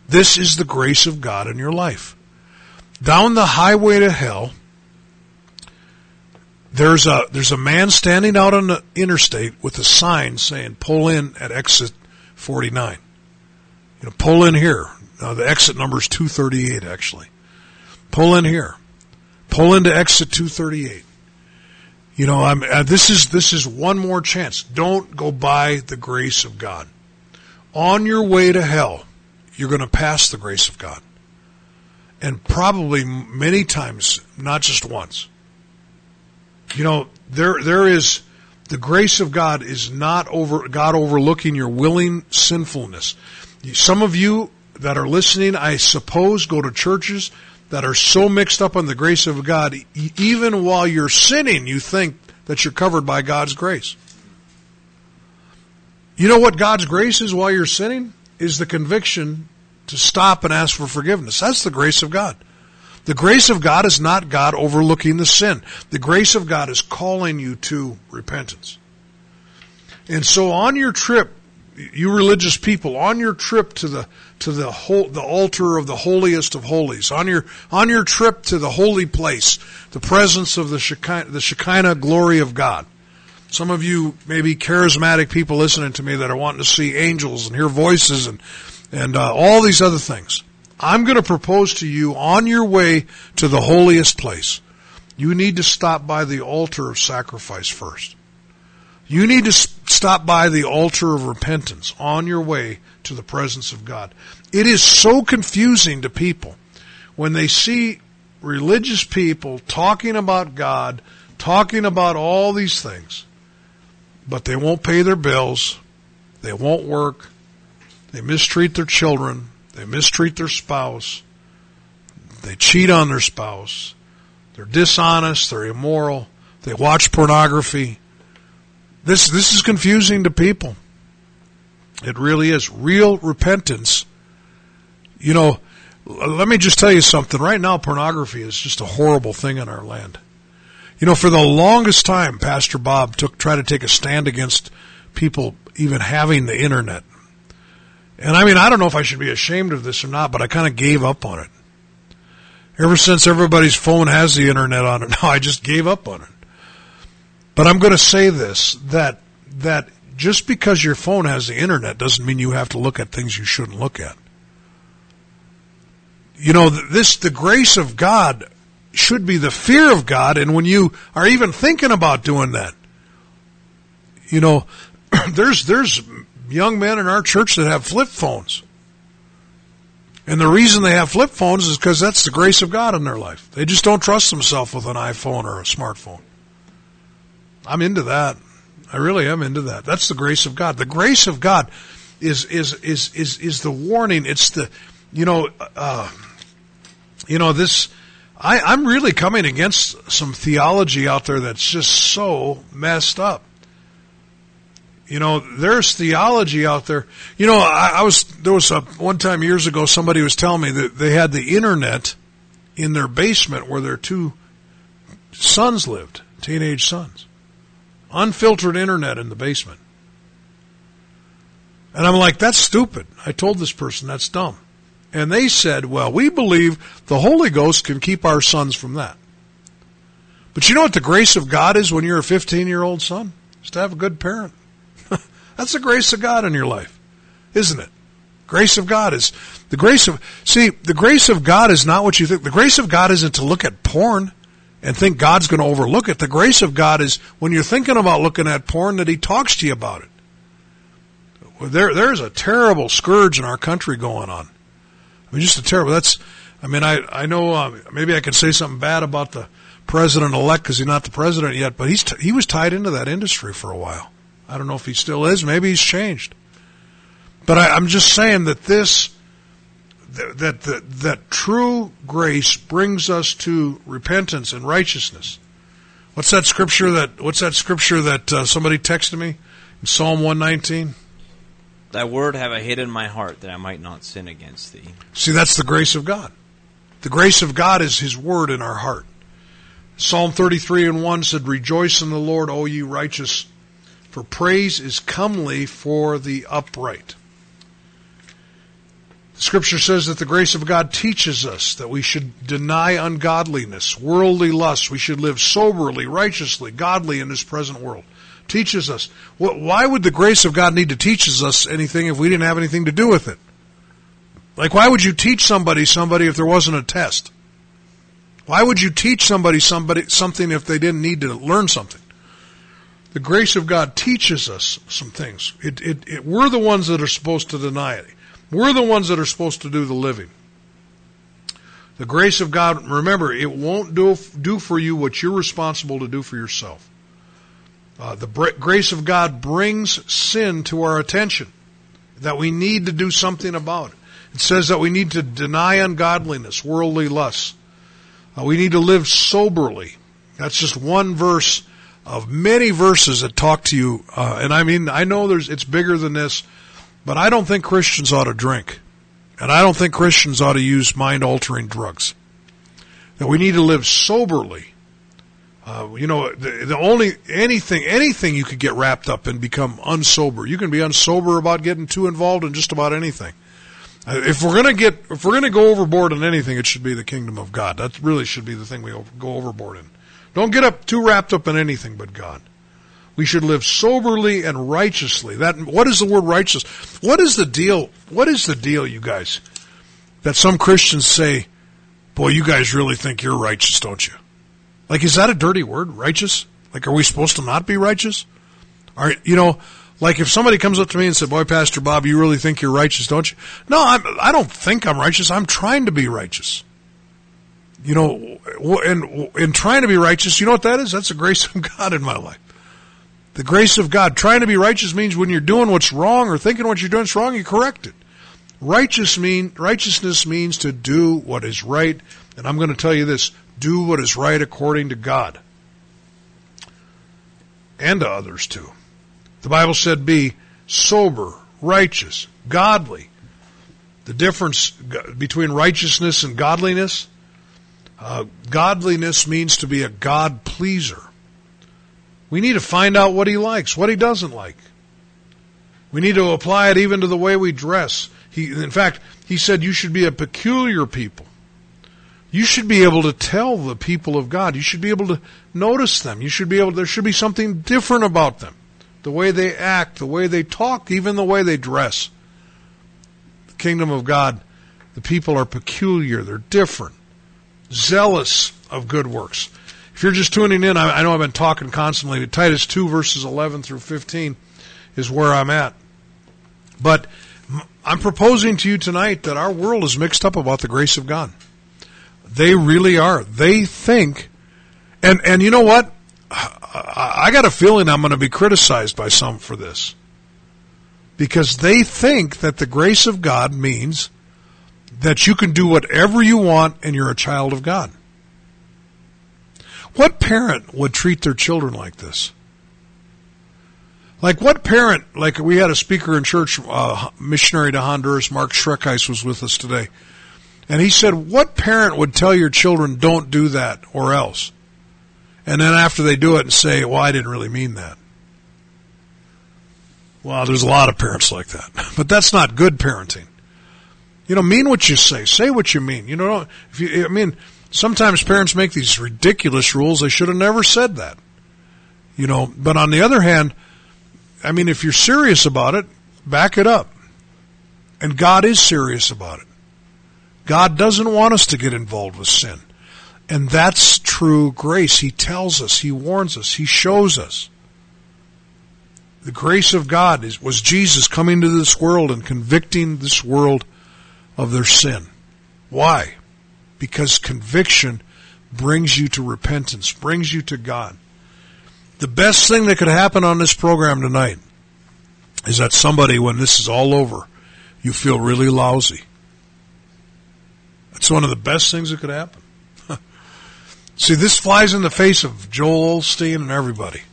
This is the grace of God in your life. Down the highway to hell, There's a man standing out on the interstate with a sign saying, pull in at exit 49. You know, pull in here. Now, the exit number is 238, actually. Pull in here. Pull into exit 238. You know, this is one more chance. Don't go by the grace of God. On your way to hell, you're going to pass the grace of God. And probably many times, not just once. You know, there is, the grace of God is not God overlooking your willing sinfulness. Some of you that are listening, I suppose, go to churches that are so mixed up on the grace of God, even while you're sinning, you think that you're covered by God's grace. You know what God's grace is while you're sinning? Is the conviction to stop and ask for forgiveness. That's the grace of God. The grace of God is not God overlooking the sin. The grace of God is calling you to repentance. And so on your trip, you religious people, on your trip to the altar of the holiest of holies, on your trip to the holy place, the presence of the Shekinah glory of God. Some of you maybe charismatic people listening to me that are wanting to see angels and hear voices and all these other things. I'm going to propose to you, on your way to the holiest place, you need to stop by the altar of sacrifice first. You need to stop by the altar of repentance on your way to the presence of God. It is so confusing to people when they see religious people talking about God, talking about all these things, but they won't pay their bills, they won't work, they mistreat their children, they mistreat their spouse. They cheat on their spouse. They're dishonest. They're immoral. They watch pornography. This is confusing to people. It really is. Real repentance. You know, let me just tell you something. Right now, pornography is just a horrible thing in our land. You know, for the longest time, Pastor Bob tried to take a stand against people even having the internet. And I mean, I don't know if I should be ashamed of this or not, but I kind of gave up on it. Ever since everybody's phone has the internet on it now, I just gave up on it. But I'm going to say this, that just because your phone has the internet doesn't mean you have to look at things you shouldn't look at. You know, the grace of God should be the fear of God, and when you are even thinking about doing that, you know, there's young men in our church that have flip phones. And the reason they have flip phones is because that's the grace of God in their life. They just don't trust themselves with an iPhone or a smartphone. I'm into that. I really am into that. That's the grace of God. The grace of God is the warning. It's the, this, I'm really coming against some theology out there that's just so messed up. You know, there's theology out there. You know, there was one time years ago, somebody was telling me that they had the internet in their basement where their two sons lived, teenage sons. Unfiltered internet in the basement. And I'm like, that's stupid. I told this person that's dumb. And they said, well, we believe the Holy Ghost can keep our sons from that. But you know what the grace of God is when you're a 15-year-old son? Is to have a good parent. That's the grace of God in your life, isn't it? Grace of God is the grace of, see, the grace of God is not what you think. The grace of God isn't to look at porn and think God's going to overlook it. The grace of God is when you're thinking about looking at porn that he talks to you about it. There's a terrible scourge in our country going on. I mean, just a terrible, I know maybe I could say something bad about the president-elect because he's not the president yet, but he was tied into that industry for a while. I don't know if he still is. Maybe he's changed. But I'm just saying that that true grace brings us to repentance and righteousness. What's that scripture that somebody texted me in Psalm 119? Thy word have I hid in my heart that I might not sin against thee. See, that's the grace of God. The grace of God is his word in our heart. Psalm 33:1 said, rejoice in the Lord, O ye righteous, for praise is comely for the upright. The scripture says that the grace of God teaches us that we should deny ungodliness, worldly lust. We should live soberly, righteously, godly in this present world. Teaches us. Why would the grace of God need to teach us anything if we didn't have anything to do with it? Like, why would you teach somebody if there wasn't a test? Why would you teach somebody something if they didn't need to learn something? The grace of God teaches us some things. We're the ones that are supposed to deny it. We're the ones that are supposed to do the living. The grace of God, remember, it won't do for you what you're responsible to do for yourself. The grace of God brings sin to our attention, that we need to do something about it. It says that we need to deny ungodliness, worldly lusts. We need to live soberly. That's just one verse of many verses that talk to you, and I mean, I know it's bigger than this, but I don't think Christians ought to drink, and I don't think Christians ought to use mind-altering drugs. That we need to live soberly. The only anything you could get wrapped up and become unsober. You can be unsober about getting too involved in just about anything. If we're gonna go overboard in anything, it should be the kingdom of God. That really should be the thing we go overboard in. Don't get too wrapped up in anything but God. We should live soberly and righteously. What is the word righteous? What is the deal, you guys, that some Christians say, boy, you guys really think you're righteous, don't you? Like, is that a dirty word, righteous? Like, are we supposed to not be righteous? Are, like if somebody comes up to me and said, boy, Pastor Bob, you really think you're righteous, don't you? No, I don't think I'm righteous. I'm trying to be righteous. You know, and in trying to be righteous, you know what that is? That's the grace of God in my life. The grace of God. Trying to be righteous means when you're doing what's wrong or thinking what you're doing is wrong, you correct it. Righteousness means to do what is right. And I'm going to tell you this, do what is right according to God and to others too. The Bible said be sober, righteous, godly. The difference between righteousness and godliness, godliness means to be a God pleaser. We need to find out what he likes, what he doesn't like. We need to apply it even to the way we dress. In fact, he said you should be a peculiar people. You should be able to tell the people of God. You should be able to notice them. You should be able. There should be something different about them. The way they act, the way they talk, even the way they dress. The kingdom of God, the people are peculiar. They're different. Zealous of good works. If you're just tuning in, I know I've been talking constantly, but Titus 2, verses 11 through 15 is where I'm at. But I'm proposing to you tonight that our world is mixed up about the grace of God. They really are. They think, and you know what? I got a feeling I'm going to be criticized by some for this. Because they think that the grace of God means that you can do whatever you want and you're a child of God. What parent would treat their children like this? Like what parent, like we had a speaker in church, missionary to Honduras, Mark Schreckheis was with us today. And he said, what parent would tell your children, don't do that or else? And then after they do it and say, well, I didn't really mean that. Well, there's a lot of parents like that. But that's not good parenting. You know, mean what you say. Say what you mean. You know, sometimes parents make these ridiculous rules. They should have never said that. You know, but on the other hand, I mean, if you're serious about it, back it up. And God is serious about it. God doesn't want us to get involved with sin. And that's true grace. He tells us. He warns us. He shows us. The grace of God was Jesus coming to this world and convicting this world of their sin. Why? Because conviction brings you to repentance, brings you to God. The best thing that could happen on this program tonight is that somebody, when this is all over, you feel really lousy. That's one of the best things that could happen. See, this flies in the face of Joel Osteen and everybody.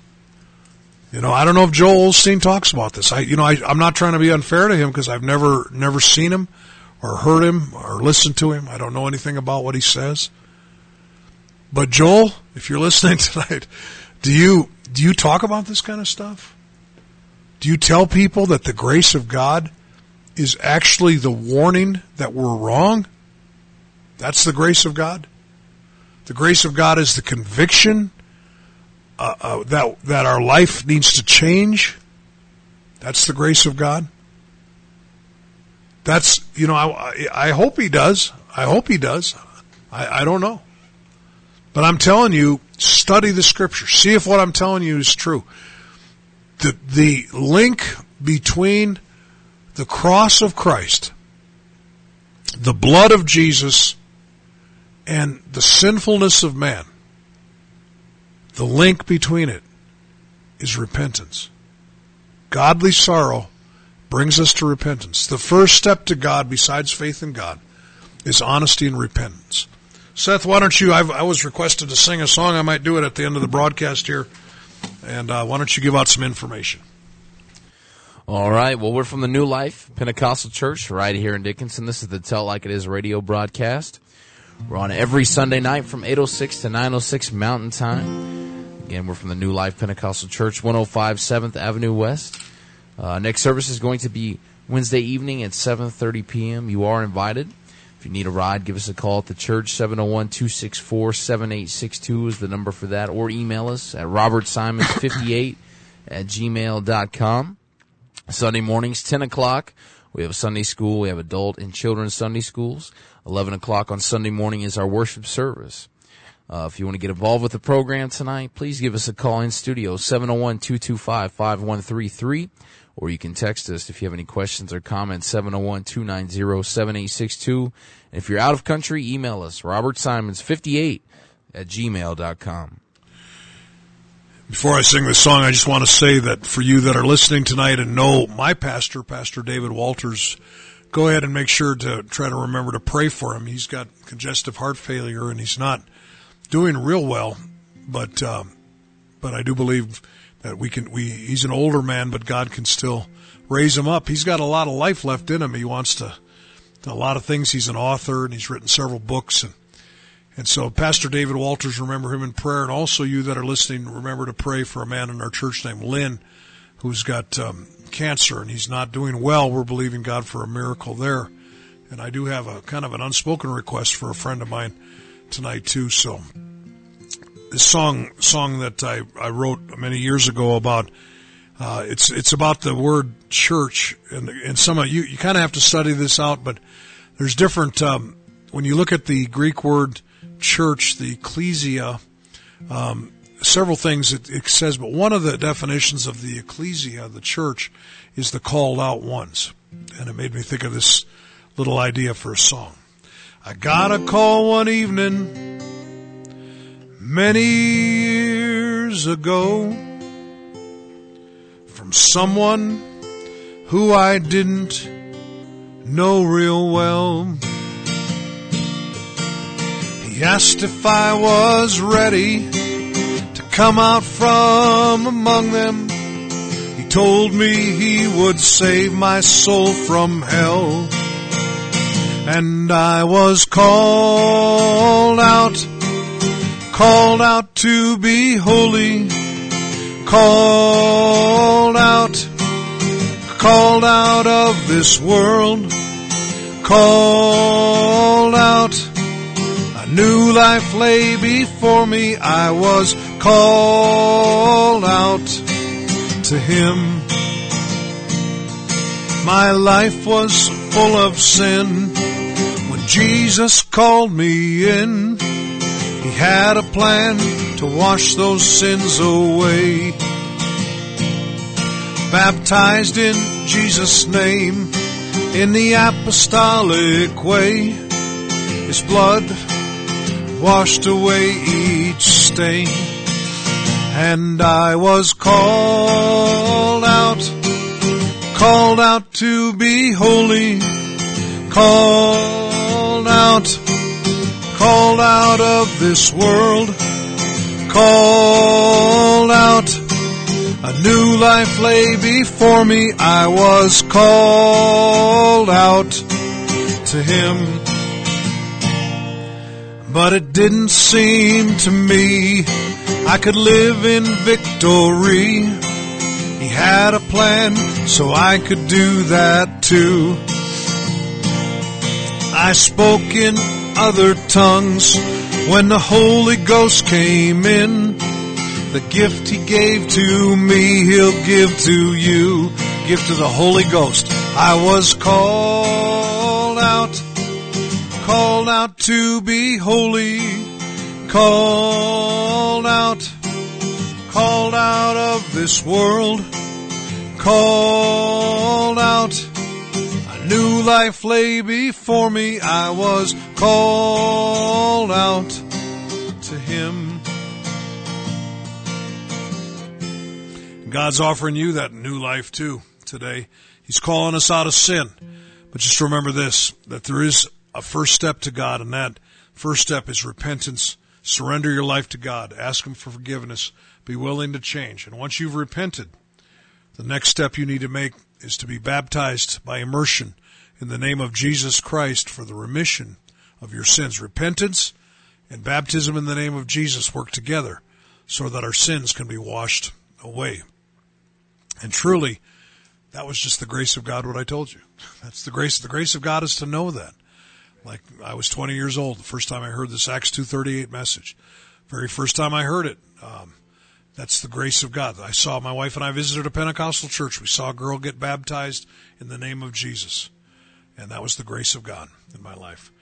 You know, I don't know if Joel Osteen talks about this. I'm not trying to be unfair to him because I've never seen him or heard him or listened to him. I don't know anything about what he says. But Joel, if you're listening tonight, do you talk about this kind of stuff? Do you tell people that the grace of God is actually the warning that we're wrong? That's the grace of God. The grace of God is the conviction that our life needs to change. That's the grace of God. That's, you know, I hope he does. I hope he does. I don't know. But I'm telling you, study the Scripture. See if what I'm telling you is true. The link between the cross of Christ, the blood of Jesus, and the sinfulness of man, the link between it is repentance. Godly sorrow brings us to repentance. The first step to God, besides faith in God, is honesty and repentance. Seth, why don't you, I was requested to sing a song. I might do it at the end of the broadcast here. And why don't you give out some information? All right. Well, we're from the New Life Pentecostal Church right here in Dickinson. This is the Tell Like It Is radio broadcast. We're on every Sunday night from 8:06 to 9:06 Mountain Time. Again, we're from the New Life Pentecostal Church, 105 7th Avenue West. Next service is going to be Wednesday evening at 7:30 p.m. You are invited. If you need a ride, give us a call at the church. 701-264-7862 is the number for that. Or email us at robertsimons58@gmail.com. Sunday mornings, 10 o'clock. We have Sunday school. We have adult and children's Sunday schools. 11 o'clock on Sunday morning is our worship service. If you want to get involved with the program tonight, please give us a call in studio, 701-225-5133. Or you can text us if you have any questions or comments, 701-290-7862. And if you're out of country, email us, robertsimons58@gmail.com. Before I sing this song, I just want to say that for you that are listening tonight and know my pastor, Pastor David Walters, go ahead and make sure to try to remember to pray for him. He's got congestive heart failure and he's not doing real well, but I do believe that he's an older man, but God can still raise him up. He's got a lot of life left in him. He wants to do a lot of things. He's an author and he's written several books. And so Pastor David Walters, remember him in prayer. And also you that are listening, remember to pray for a man in our church named Lynn, who's got cancer, and he's not doing well. We're believing God for a miracle there. And I do have a kind of an unspoken request for a friend of mine tonight, too. So this song that I wrote many years ago about, it's about the word church. And some of you kind of have to study this out, but there's different, when you look at the Greek word church, the ecclesia, several things it says, but one of the definitions of the ecclesia, the church, is the called out ones. And it made me think of this little idea for a song. I got a call one evening many years ago from someone who I didn't know real well. He asked if I was ready to come out from among them. He told me he would save my soul from hell. And I was called out to be holy, called out of this world, called out. A new life lay before me. I was called out to Him. My life was full of sin. When Jesus called me in, He had a plan to wash those sins away. Baptized in Jesus' name, in the apostolic way, His blood washed away each stain. And I was called out to be holy, called out of this world, called out. A new life lay before me. I was called out to Him. But it didn't seem to me I could live in victory. He had a plan, so I could do that too. I spoke in other tongues when the Holy Ghost came in. The gift He gave to me, He'll give to you. Gift of the Holy Ghost. I was called out to be holy, called out of this world, called out. A new life lay before me. I was called out to Him. God's offering you that new life too today. He's calling us out of sin. But just remember this, that there is a first step to God, and that first step is repentance. Surrender your life to God. Ask Him for forgiveness. Be willing to change. And once you've repented, the next step you need to make is to be baptized by immersion in the name of Jesus Christ for the remission of your sins. Repentance and baptism in the name of Jesus work together so that our sins can be washed away. And truly, that was just the grace of God, what I told you. That's the grace. The grace of God is to know that. Like, I was 20 years old the first time I heard this Acts 2:38 message. Very first time I heard it. That's the grace of God. I saw, my wife and I visited a Pentecostal church. We saw a girl get baptized in the name of Jesus. And that was the grace of God in my life.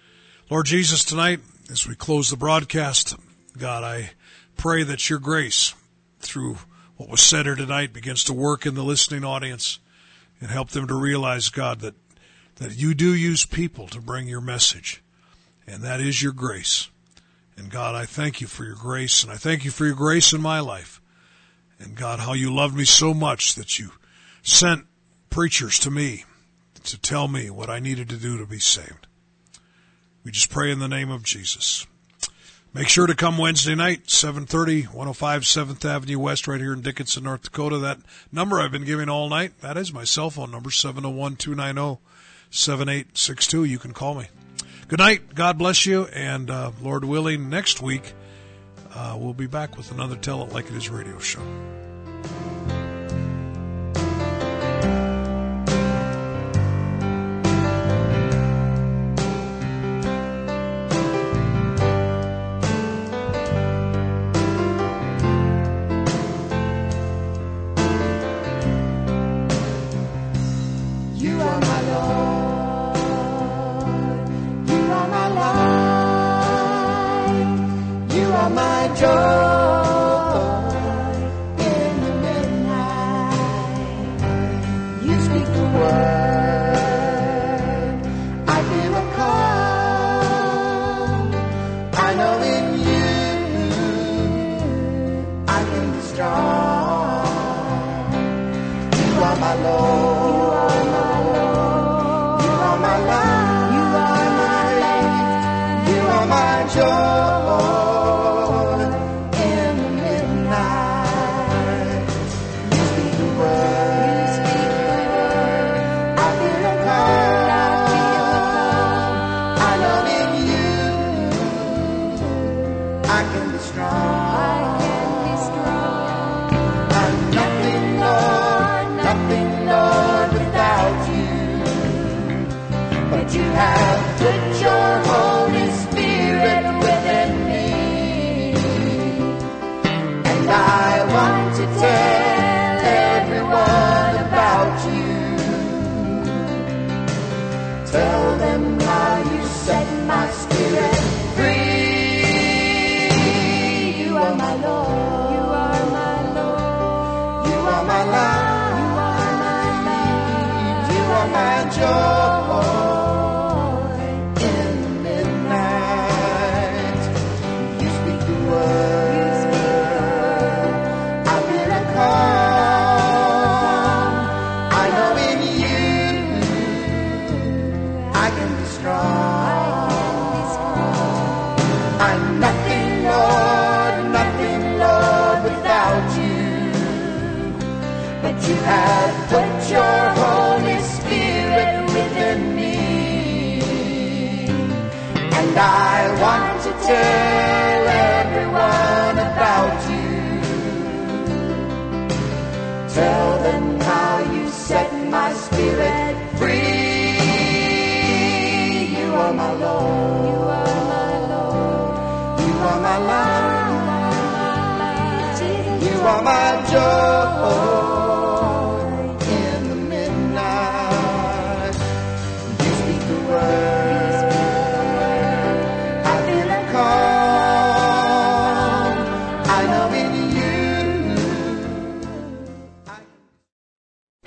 Lord Jesus, tonight, as we close the broadcast, God, I pray that your grace, through what was said here tonight, begins to work in the listening audience and help them to realize, God, that you do use people to bring your message. And that is your grace. And God, I thank you for your grace, and I thank you for your grace in my life. And God, how you loved me so much that you sent preachers to me to tell me what I needed to do to be saved. We just pray in the name of Jesus. Make sure to come Wednesday night, 7:30, 105 7th Avenue West, right here in Dickinson, North Dakota. That number I've been giving all night, that is my cell phone number, 701-290-7862. You can call me. Good night. God bless you. And Lord willing, next week, we'll be back with another Tell It Like It Is radio show.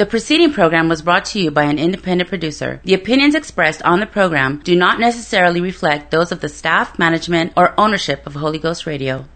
The preceding program was brought to you by an independent producer. The opinions expressed on the program do not necessarily reflect those of the staff, management, or ownership of Holy Ghost Radio.